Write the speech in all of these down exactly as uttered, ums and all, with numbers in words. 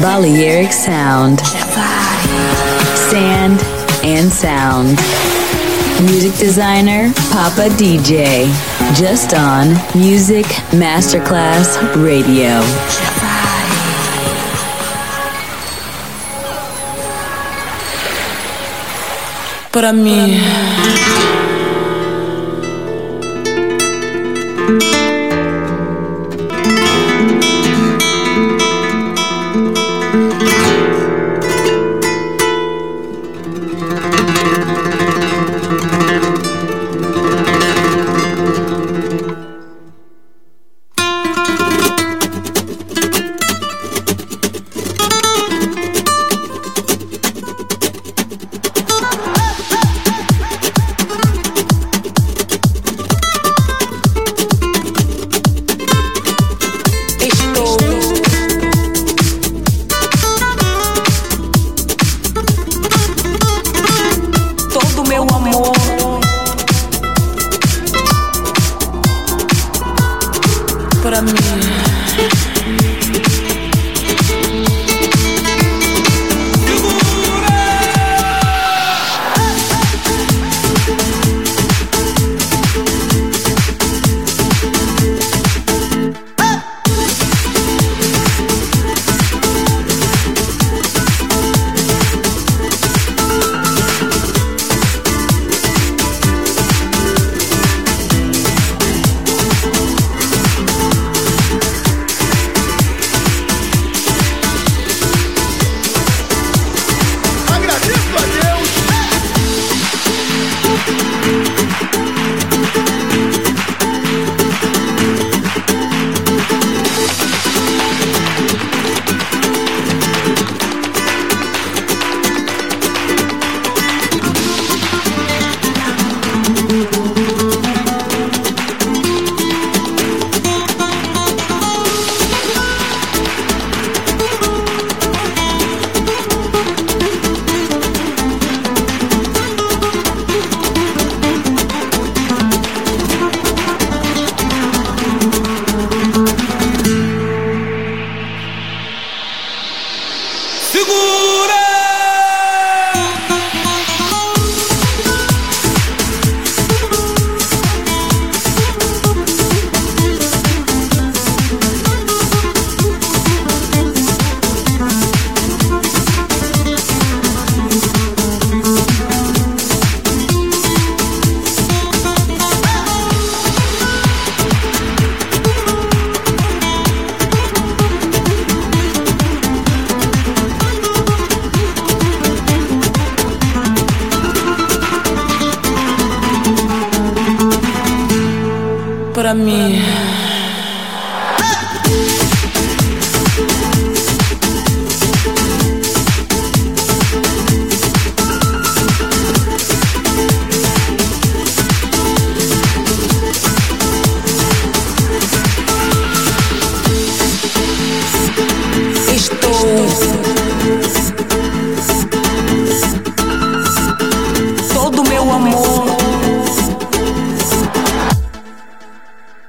Balearic sound, sand and sound. Music designer Papa D J, just on Music Masterclass Radio. Para mí.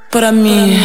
Para mim.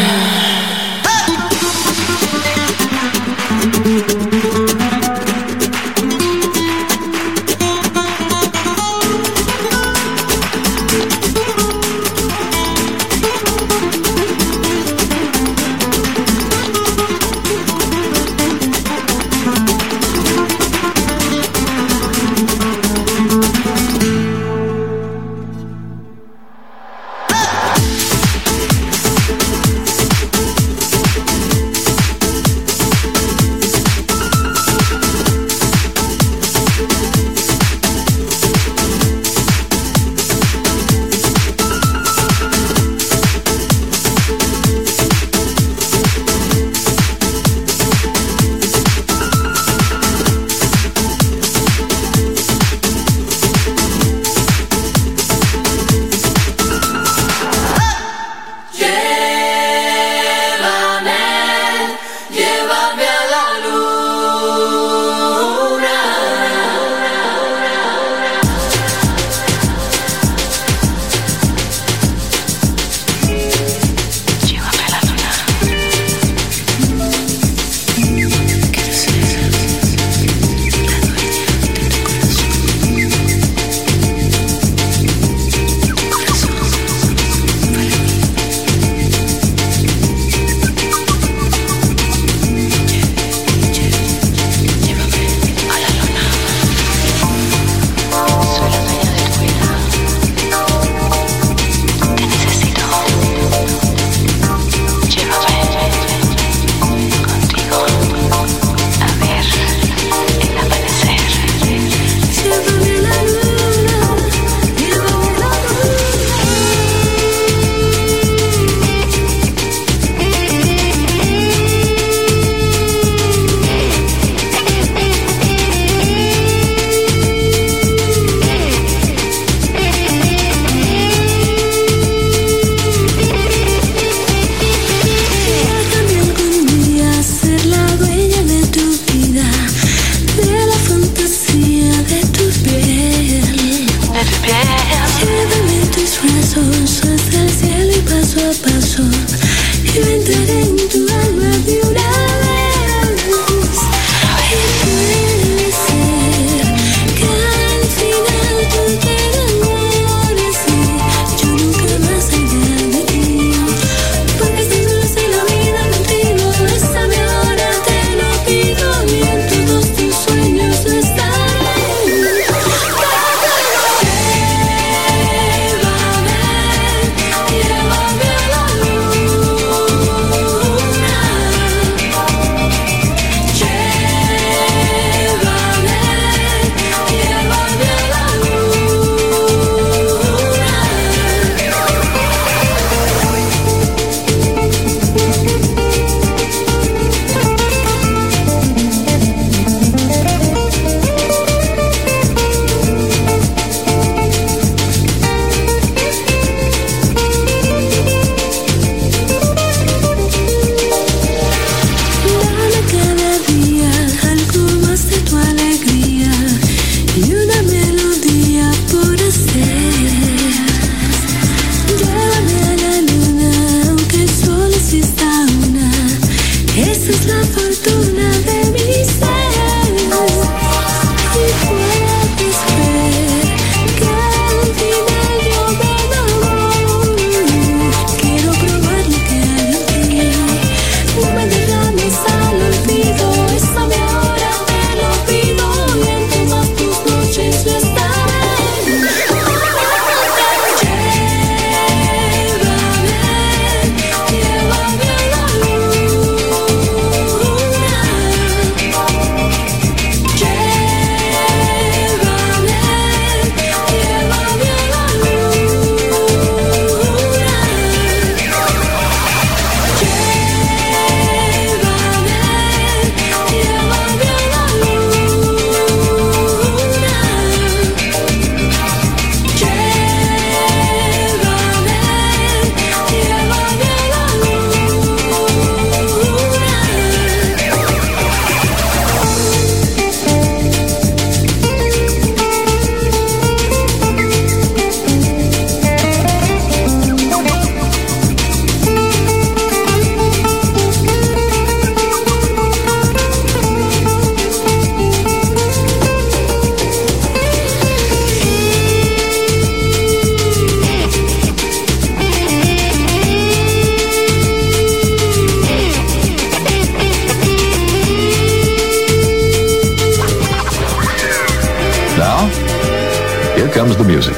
Here comes the music.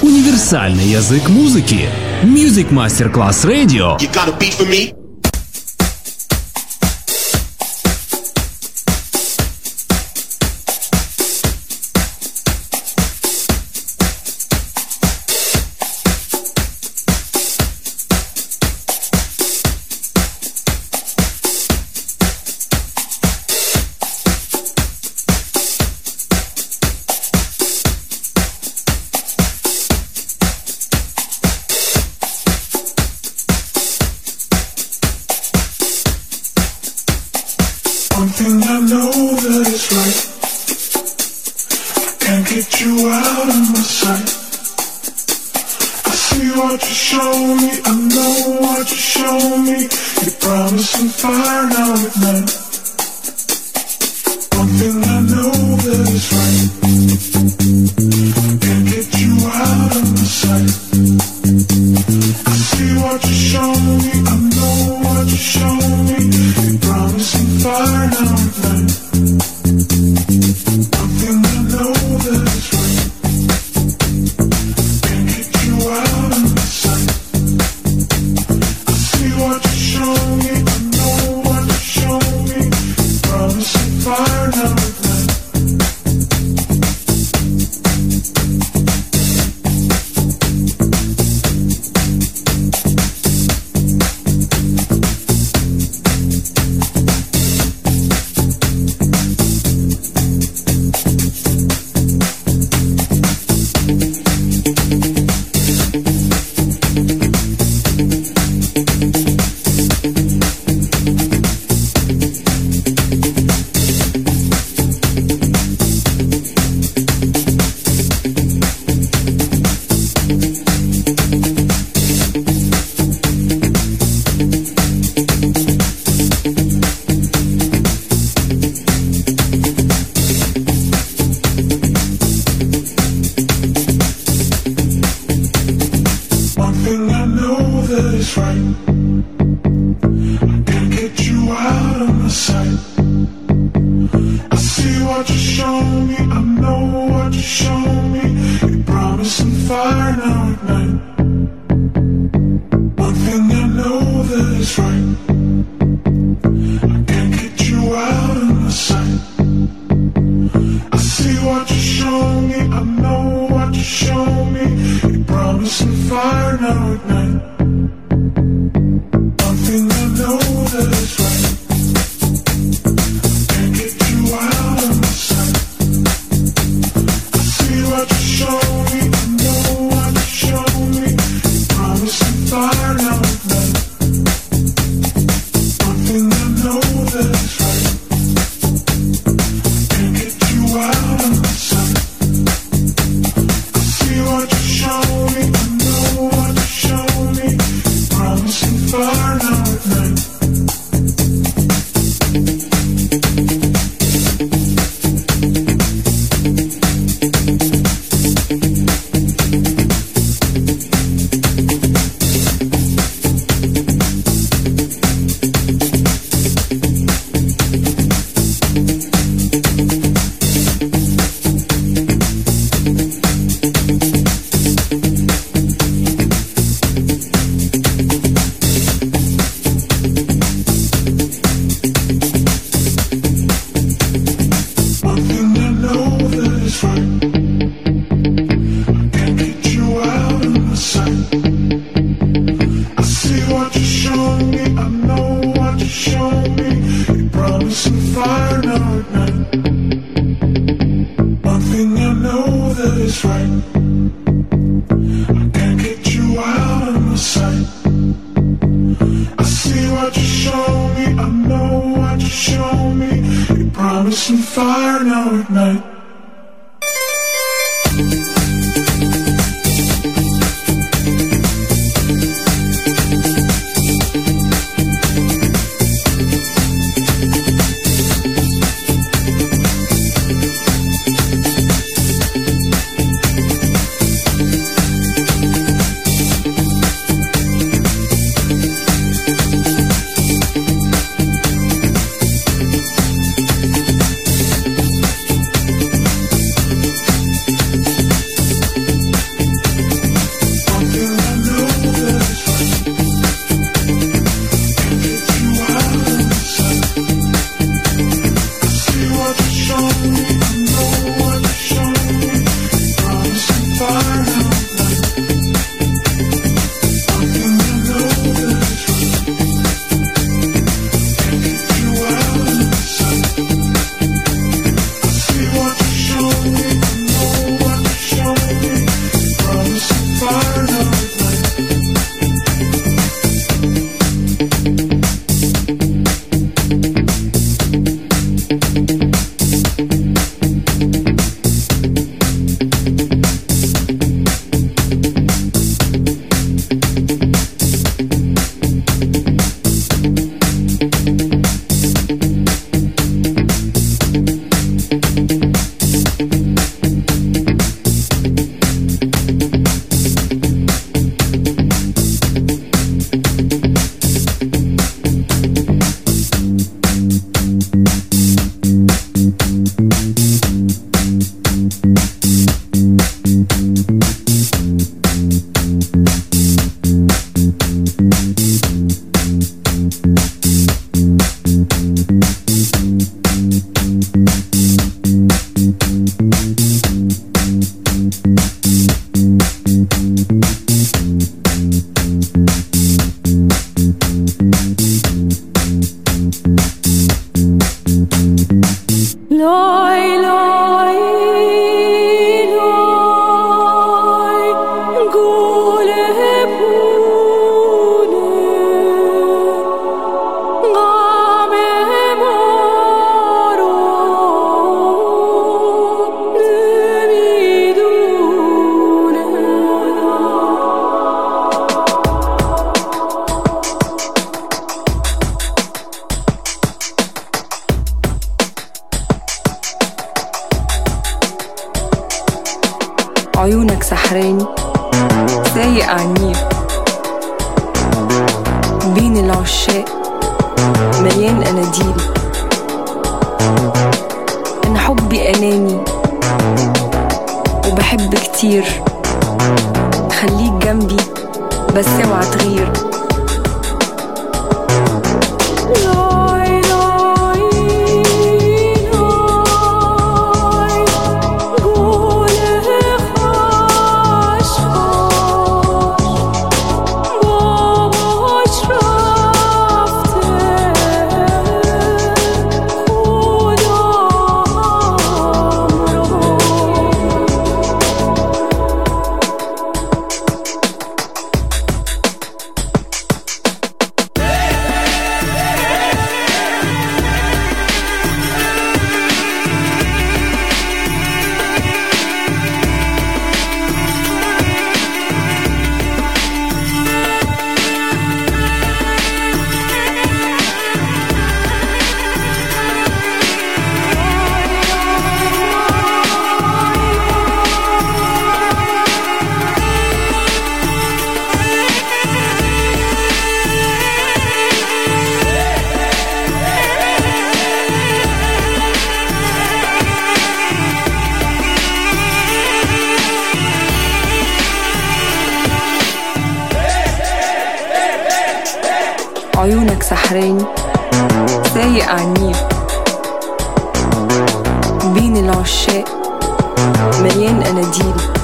Универсальный язык музыки. Music Masterclass Radio. You got a beat for me? عيونك سحراني سايق عالنيل بين العشاق مليان اناديل. انا حبي اناني وبحب كتير، خليك جنبي بس اوعى تغير. عيونك سحراني سايق عالنيل بين العشاق مليان اناديل.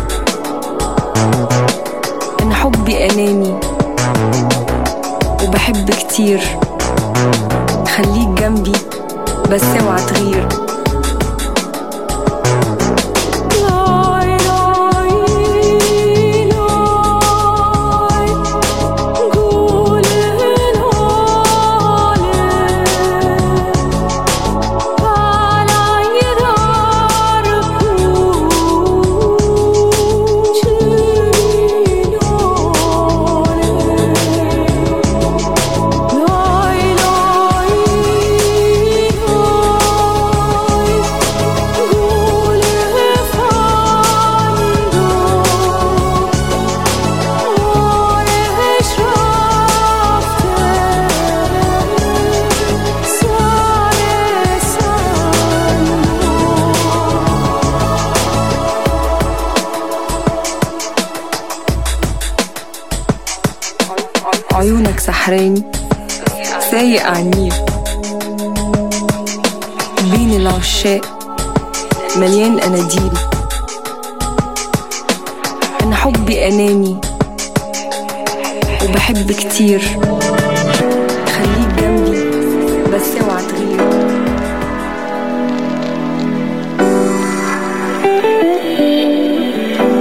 انا حبي اناني وبحب كتير، خليك جنبي بس اوعى تغير. عيونك سحراني سايق عالنيل بين العشاق مليان اناديل. انا حبي اناني وبحب كتير، خليك جنبي بس اوعى تغير.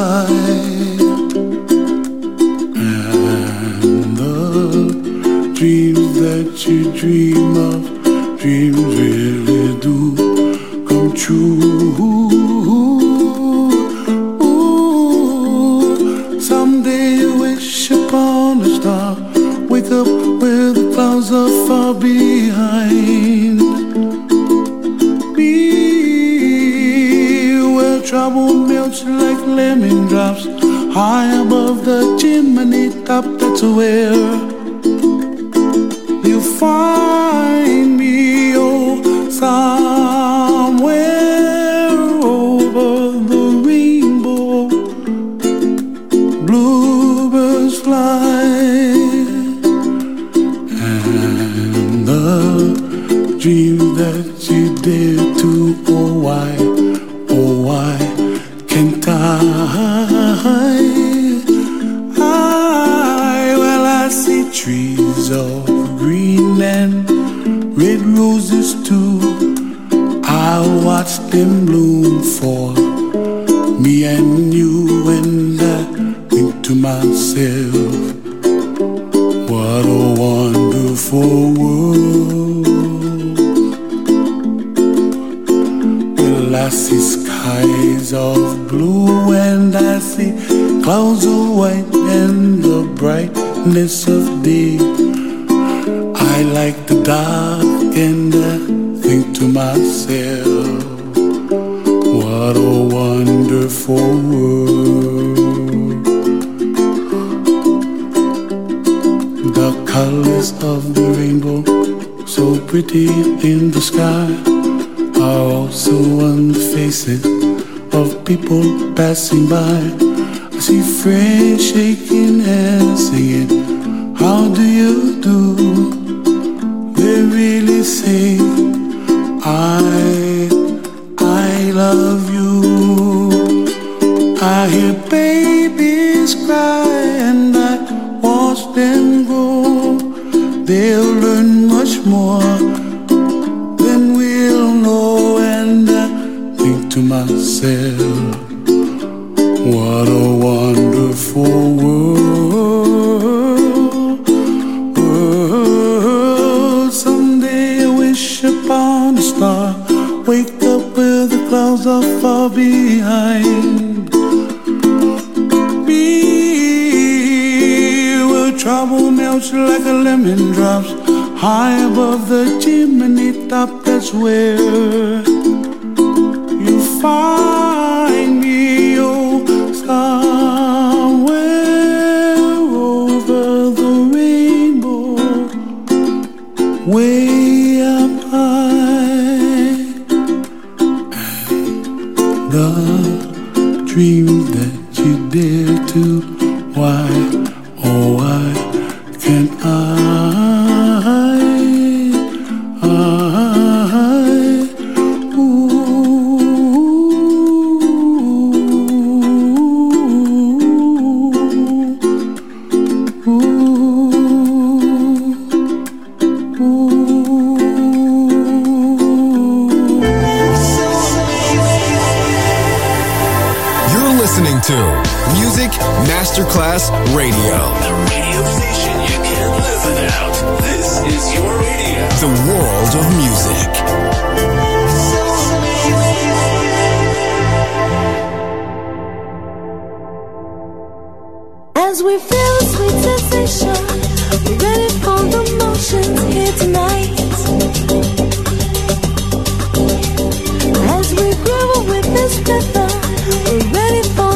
life and the dreams that you dream of, dreams really do come true. Ooh, someday you wish upon a star, wake up where the clouds are far behind. Trouble melts like lemon drops high above the chimney top. That's where you find me, oh, somewhere over the rainbow. Bluebirds fly and the dream that you did to, oh, why? I, I, well, I see trees of green and red roses too. I'll watch them bloom for me and you, and I think to myself, what a wonderful world. Well, I see skies of blue and I see clouds of white and the brightness of day. I like the dark and I think to myself, what a wonderful world. The colors of the rainbow, so pretty in the sky, are also on the faces of people passing by. I see friends shaking and singing, how do you do? They really say, I, I love you. I hear babies cry and I watch them grow. They'll learn much more than we'll know, and I think to myself, what a wonderful world, world. Someday I wish upon a star, wake up where the clouds are far behind me, where trouble melts like a lemon drops high above the chimney top. That's where find me, oh, somewhere over the rainbow, way up high. And the dream that you dare to, why, oh, why can't I? Music Masterclass Radio. The radio station you can't live without. This is your radio. The world of music. As we feel the sweet sensation, we're ready for the motions here tonight. As we groove with this rhythm, we're ready for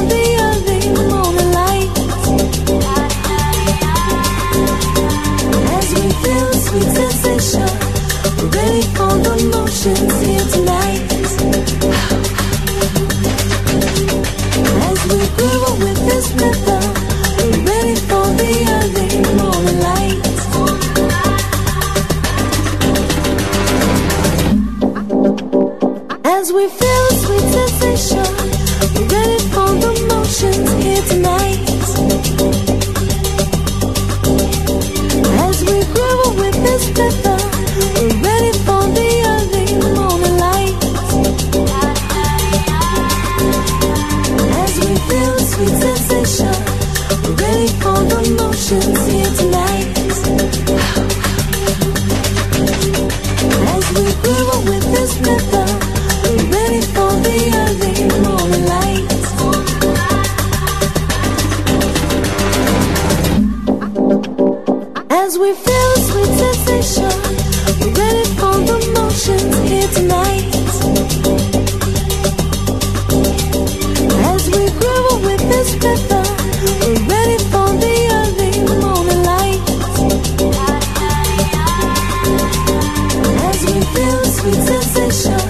the emotions here tonight. As we groove with this rhythm, we're ready for the early morning light. As we feel a sweet sensation, we feel a sweet sensation. We're ready for the motions here tonight. As we groove with this rhythm, we're ready for the early morning light. As we feel a sweet sensation,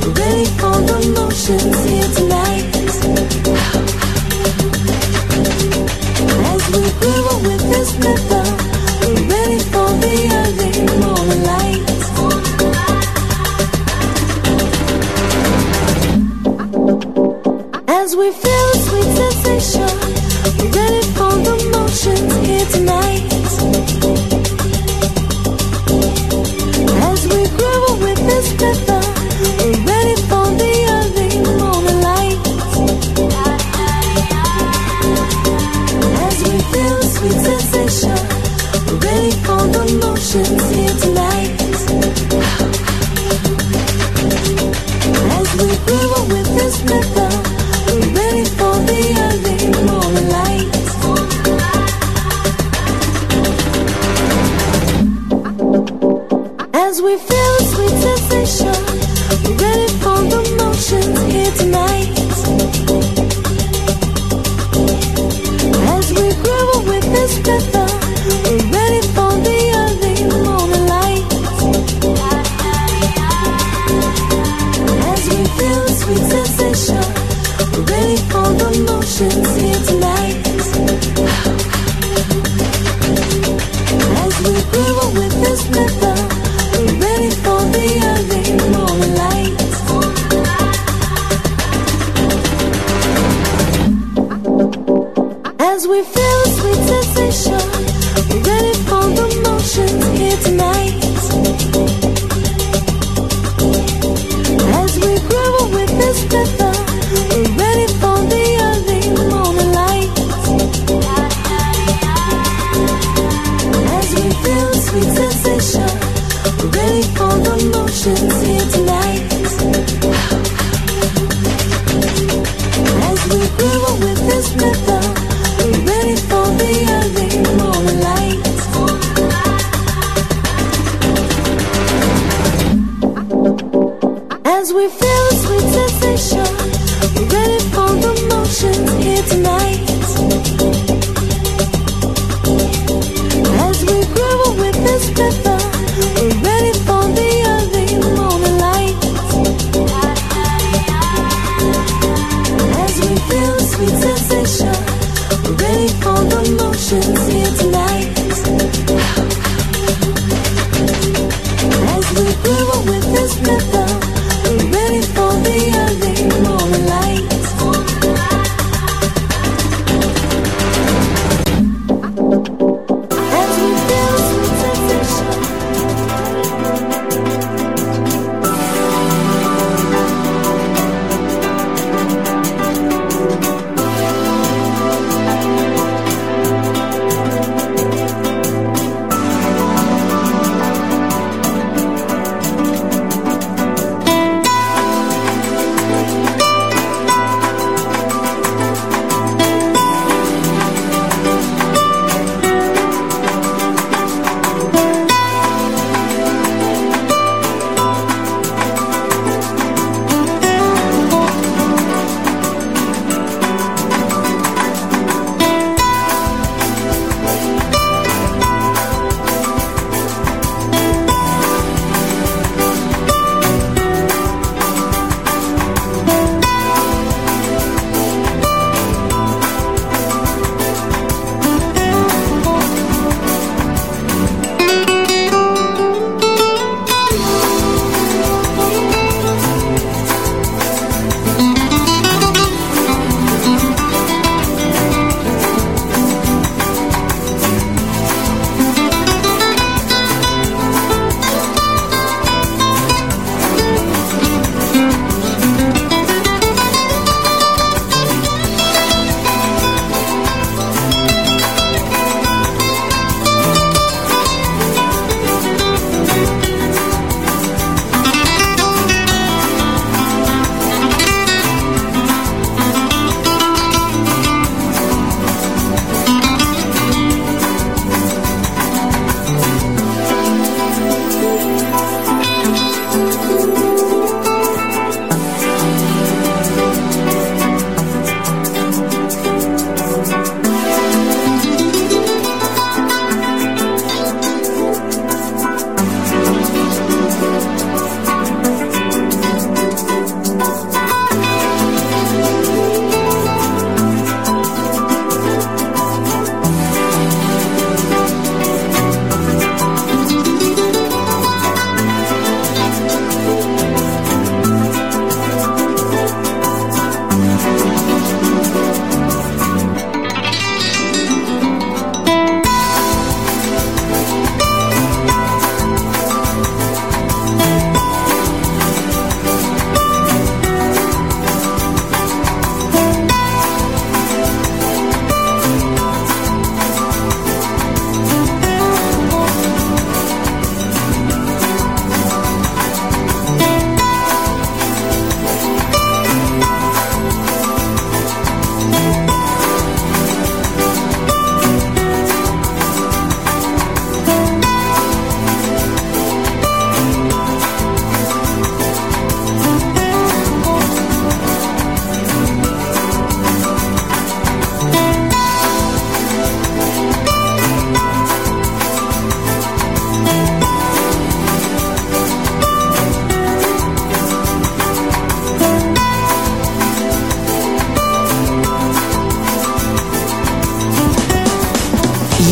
we're ready for the motions here tonight. As we groove with this rhythm, we're ready for the early morning light. As we feel a sweet sensation, we're ready for the motions here tonight. As we groove with this rhythm, we're ready for the early morning light. As we feel a sweet sensation, we're ready for the motions here tonight. As we groove with this rhythm, we're ready for the early morning light. As we feel a sweet sensation, we're ready for the motions here tonight. As we groove with this rhythm, we're ready for the early morning light. As we feel a sweet sensation, we're ready for the motions here tonight. As we groove with this rhythm, we're ready for the early morning light. As we feel a sweet sensation, we're ready for the motions here tonight. As we groove with this rhythm, we're ready for the early morning light. As we feel a sweet sensation, we're ready for the motions here tonight. As we groove with this rhythm, we're ready for the early morning light.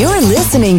You're listening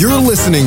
You're listening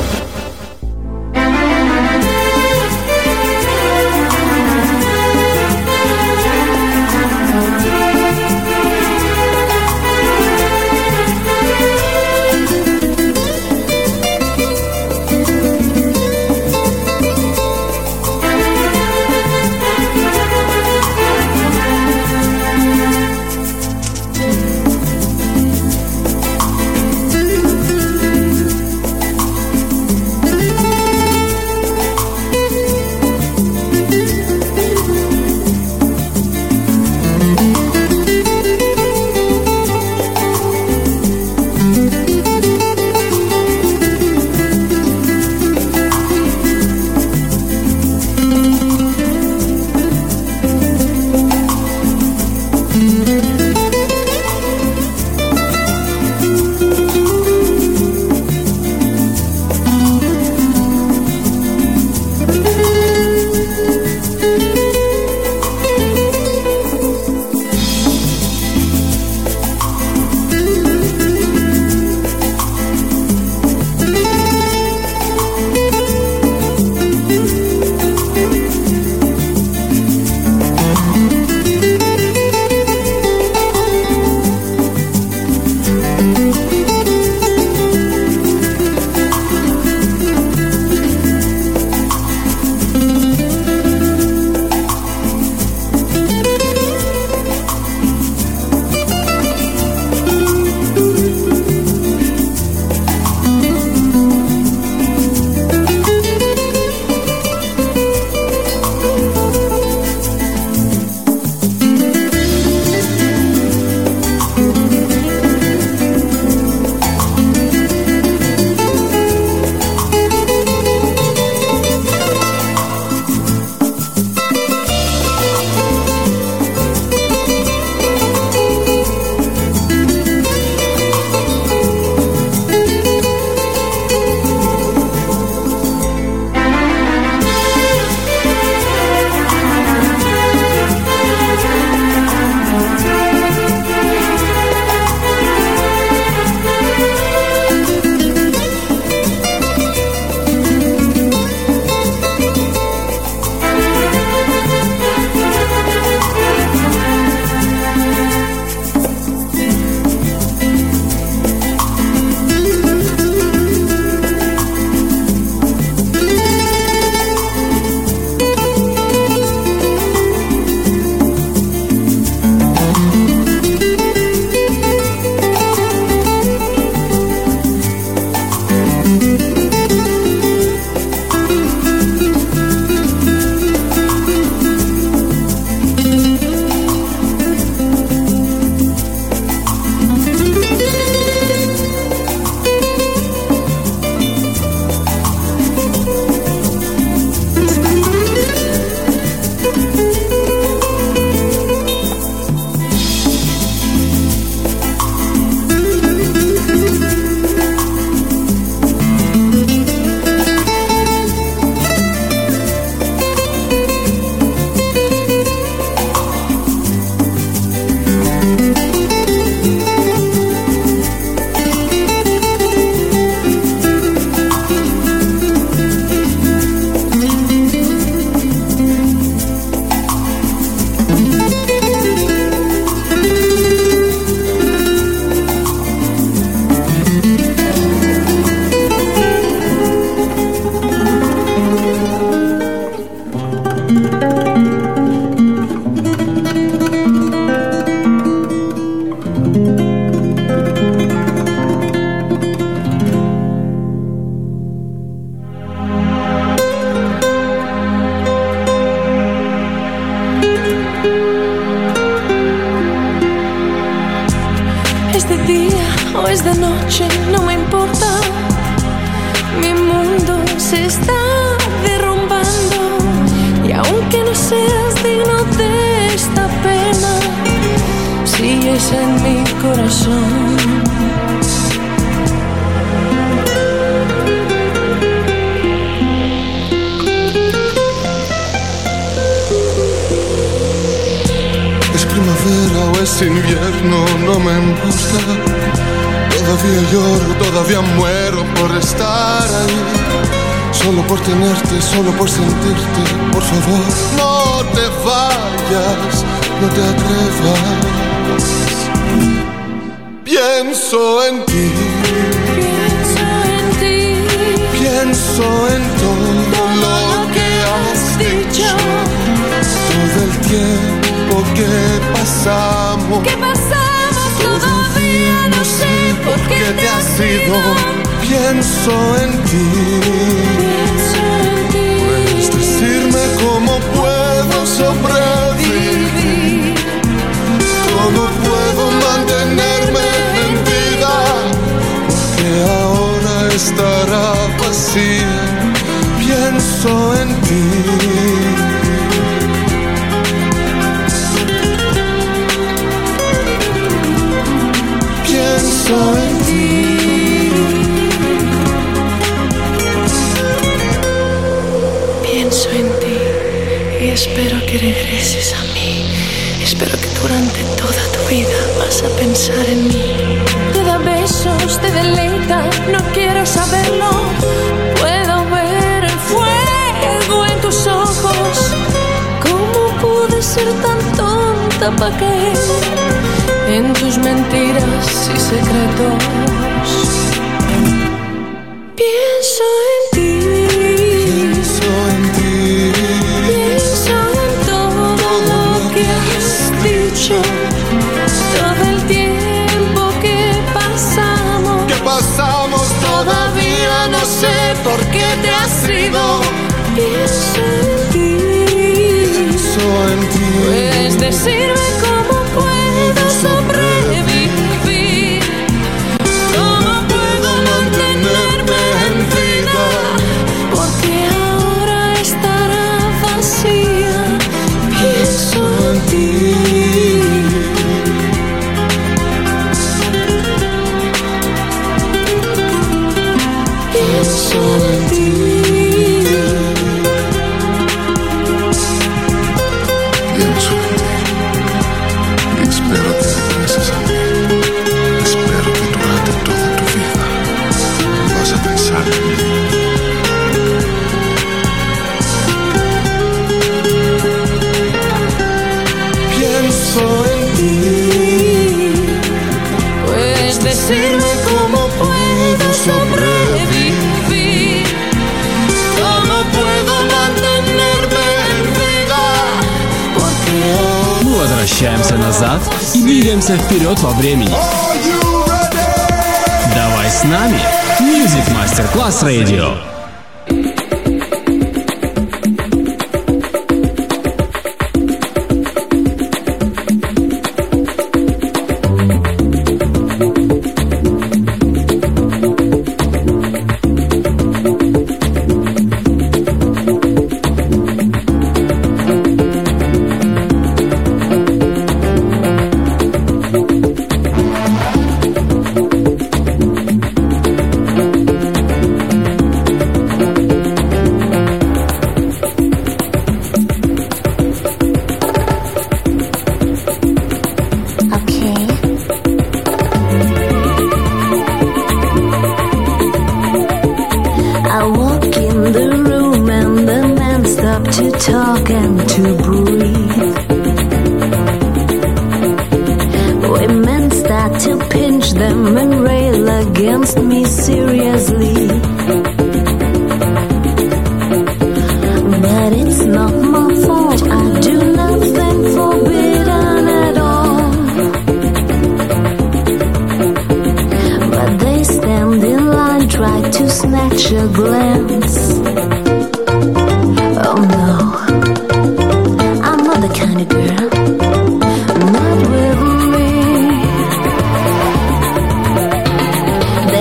primavera o es invierno, no me importa. Todavía lloro, todavía muero por estar ahí. Solo por tenerte, solo por sentirte, por favor. No te vayas, no te atrevas. Pienso en ti, pienso en ti, pienso en todo lo que has dicho. Todo el tiempo que pasamos, que pasamos todavía no sé por qué te has ido. Pienso en ti, pienso en ti. Puedes decirme cómo puedo sobrevivir, cómo puedo mantenerme en vida, porque ahora estará vacía. Pienso en ti. Pienso en ti. Pienso en ti y espero que regreses a mí. Espero que durante toda tu vida vas a pensar en mí. Te da besos, te deleita, no quiero saberlo. Puedo ver el fuego en tus ojos. ¿Cómo pude ser tan tonta pa' qué? En tus mentiras y secretos. Pienso en ti, pienso en ti, pienso en todo, todo lo que has dicho. Todo el tiempo que pasamos, que pasamos todavía no sé por qué te has ido. Pienso en ti, pienso en ti. Puedes decirme cómo puedo sobrevivir, cómo puedo mantenerme en vida, porque ahora estará vacía. Pienso en ti, pienso en ti, pienso en ti. Espero que regreses a mí. Espero que durante toda tu vida vas a pensar en mí. Pienso en ti. Puedes decirme cómo puedo sobrevivir, cómo puedo mantenerme en vida, porque возвращаемся назад и двигаемся вперед во времени. Давай с нами Music Masterclass Radio.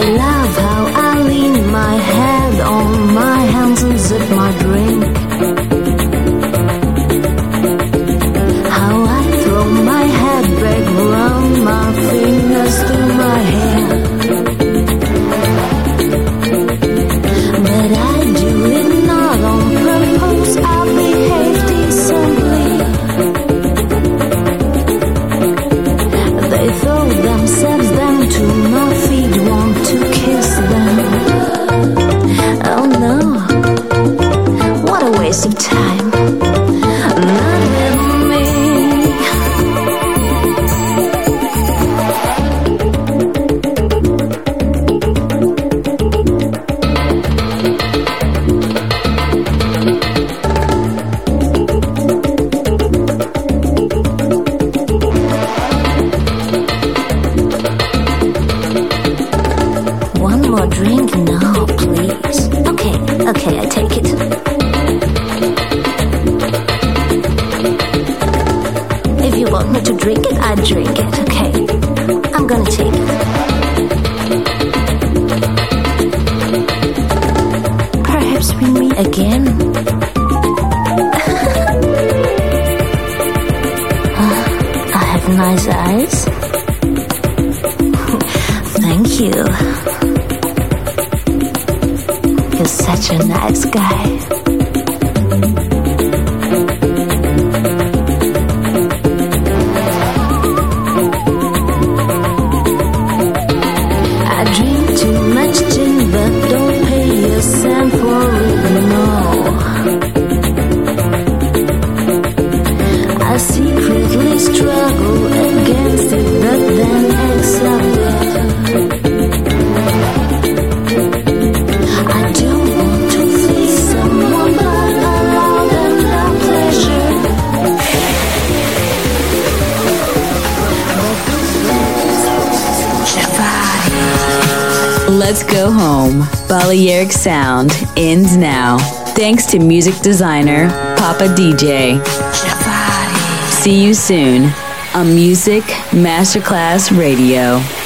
Love how I lean you want me to drink it, I drink it. Okay, I'm gonna take it. Perhaps we meet again. uh, I have nice eyes. Thank you. You're such a nice guy. Let's Go Home. Balearic Sound ends now. Thanks to music designer Papa D J. See you soon on Music Masterclass Radio.